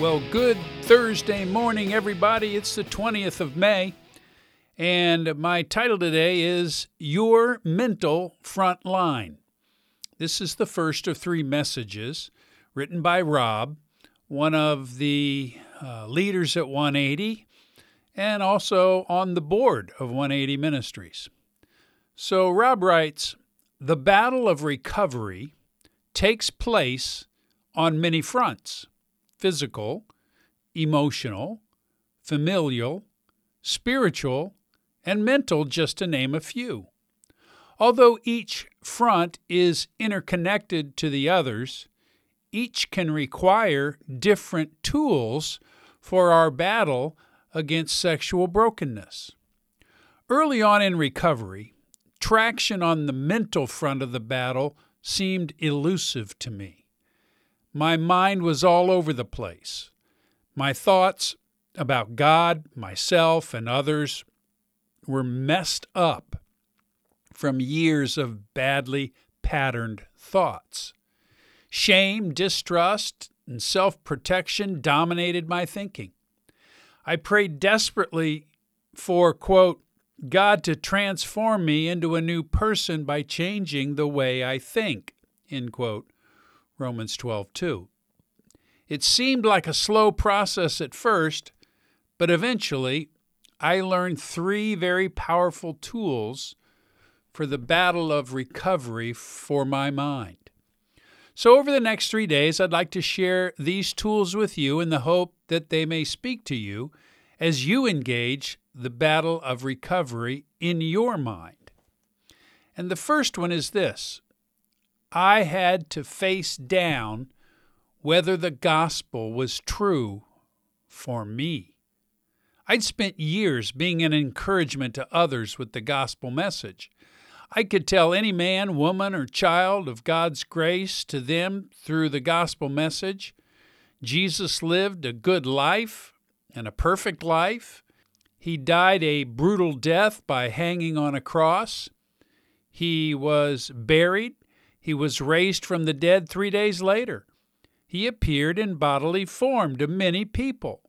Well, good Thursday morning, everybody. It's the 20th of May, and my title today is Your Mental Front Line. This is the first of three messages written by Rob, one of the leaders at 180, and also on the board of 180 Ministries. So Rob writes, "The battle of recovery takes place on many fronts: physical, emotional, familial, spiritual, and mental, just to name a few. Although each front is interconnected to the others, each can require different tools for our battle against sexual brokenness." Early on in recovery, traction on the mental front of the battle seemed elusive to me. My mind was all over the place. My thoughts about God, myself, and others were messed up from years of badly patterned thoughts. Shame, distrust, and self-protection dominated my thinking. I prayed desperately for, quote, God to transform me into a new person by changing the way I think, end quote. Romans 12:2. It seemed like a slow process at first, but eventually I learned three very powerful tools for the battle of recovery for my mind. So over the next 3 days, I'd like to share these tools with you in the hope that they may speak to you as you engage the battle of recovery in your mind. And the first one is this: I had to face down whether the gospel was true for me. I'd spent years being an encouragement to others with the gospel message. I could tell any man, woman, or child of God's grace to them through the gospel message. Jesus lived a good life and a perfect life. He died a brutal death by hanging on a cross. He was buried. He was raised from the dead 3 days later. He appeared in bodily form to many people.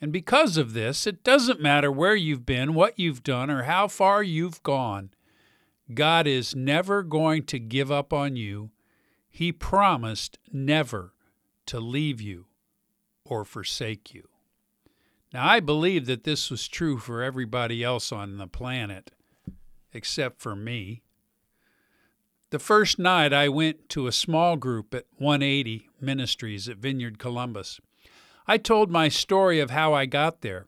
And because of this, it doesn't matter where you've been, what you've done, or how far you've gone. God is never going to give up on you. He promised never to leave you or forsake you. Now, I believe that this was true for everybody else on the planet, except for me. The first night I went to a small group at 180 Ministries at Vineyard Columbus. I told my story of how I got there.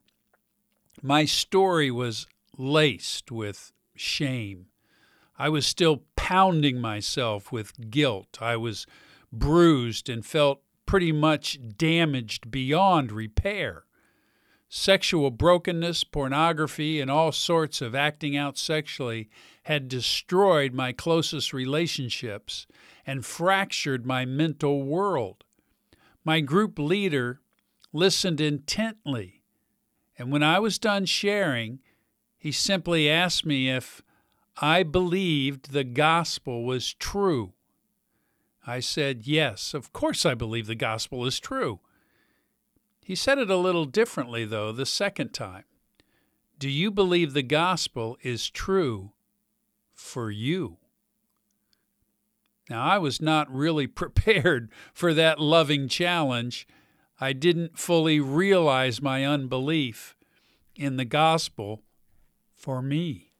My story was laced with shame. I was still pounding myself with guilt. I was bruised and felt pretty much damaged beyond repair. Sexual brokenness, pornography, and all sorts of acting out sexually had destroyed my closest relationships and fractured my mental world. My group leader listened intently, and when I was done sharing, he simply asked me if I believed the gospel was true. I said, yes, of course I believe the gospel is true. He said it a little differently, though, the second time. Do you believe the gospel is true for you? Now, I was not really prepared for that loving challenge. I didn't fully realize my unbelief in the gospel for me.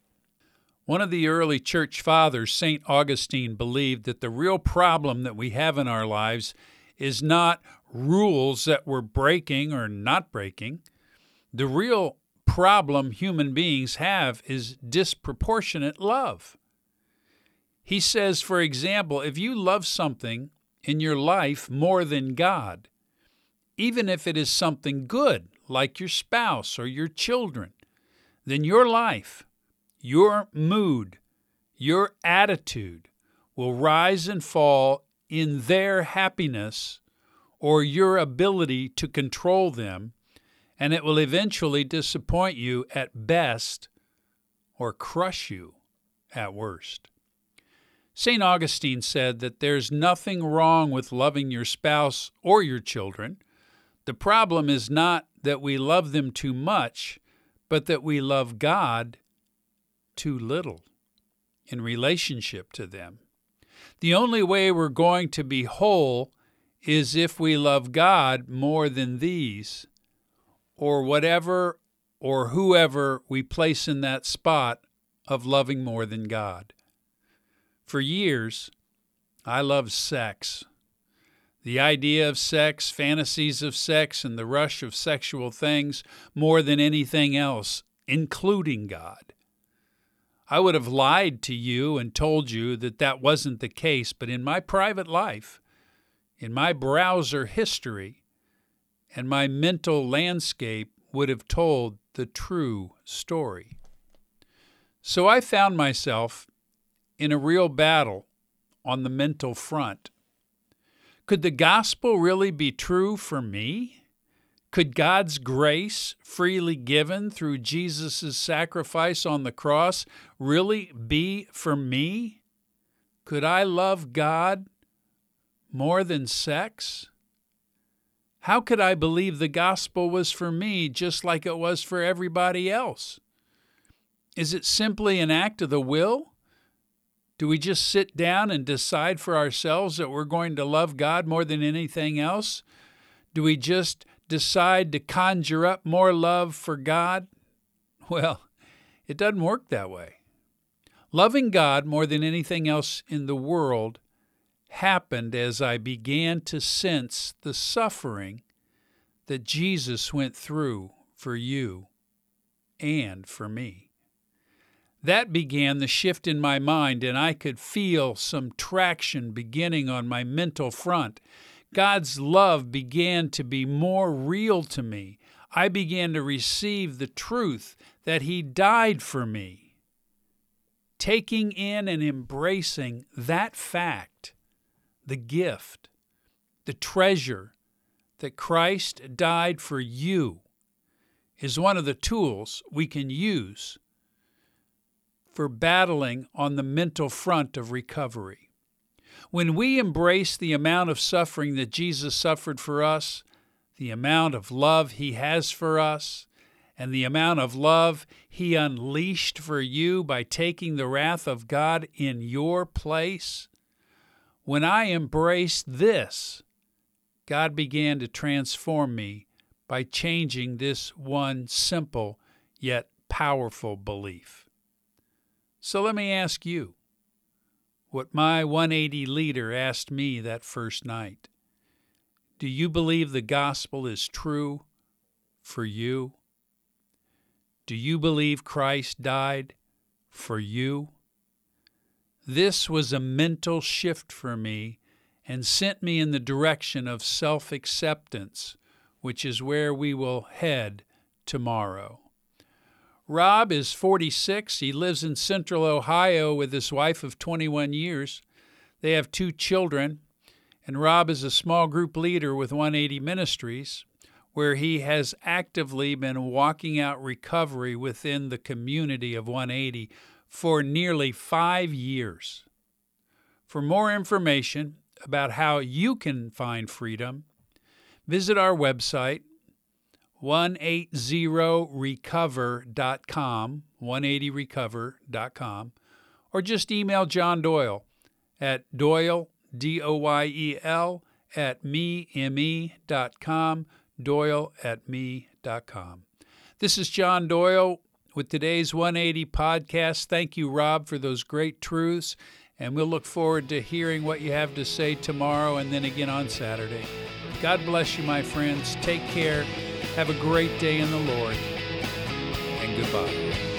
One of the early church fathers, Saint Augustine, believed that the real problem that we have in our lives is not rules that we're breaking or not breaking. The real problem human beings have is disproportionate love. He says, for example, if you love something in your life more than God, even if it is something good, like your spouse or your children, then your life, your mood, your attitude will rise and fall in their happiness or your ability to control them, and it will eventually disappoint you at best or crush you at worst. St. Augustine said that there's nothing wrong with loving your spouse or your children. The problem is not that we love them too much, but that we love God too little in relationship to them. The only way we're going to be whole is if we love God more than these, or whatever or whoever we place in that spot of loving more than God. For years, I loved sex. The idea of sex, fantasies of sex, and the rush of sexual things more than anything else, including God. I would have lied to you and told you that that wasn't the case, but in my private life, in my browser history, and my mental landscape would have told the true story. So I found myself in a real battle on the mental front. Could the gospel really be true for me? Could God's grace, freely given through Jesus' sacrifice on the cross, really be for me? Could I love God more than sex? How could I believe the gospel was for me just like it was for everybody else? Is it simply an act of the will? Do we just sit down and decide for ourselves that we're going to love God more than anything else? Do we just decide to conjure up more love for God? Well, it doesn't work that way. Loving God more than anything else in the world happened as I began to sense the suffering that Jesus went through for you and for me. That began the shift in my mind, and I could feel some traction beginning on my mental front. God's love began to be more real to me. I began to receive the truth that He died for me. Taking in and embracing that fact, the gift, the treasure that Christ died for you, is one of the tools we can use for battling on the mental front of recovery. When we embrace the amount of suffering that Jesus suffered for us, the amount of love He has for us, and the amount of love He unleashed for you by taking the wrath of God in your place, when I embraced this, God began to transform me by changing this one simple yet powerful belief. So let me ask you what my 180 leader asked me that first night. Do you believe the gospel is true for you? Do you believe Christ died for you? This was a mental shift for me and sent me in the direction of self-acceptance, which is where we will head tomorrow. Rob is 46. He lives in Central Ohio with his wife of 21 years. They have 2 children, and Rob is a small group leader with 180 Ministries, where he has actively been walking out recovery within the community of 180 for nearly 5 years. For more information about how you can find freedom, visit our website, 180recover.com, 180recover.com, or just email John Doyle at Doyle, Doyel, at me.com, Doyle at me.com. This is John Doyle with today's 180 podcast. Thank you, Rob, for those great truths, and we'll look forward to hearing what you have to say tomorrow and then again on Saturday. God bless you, my friends. Take care. Have a great day in the Lord, and goodbye.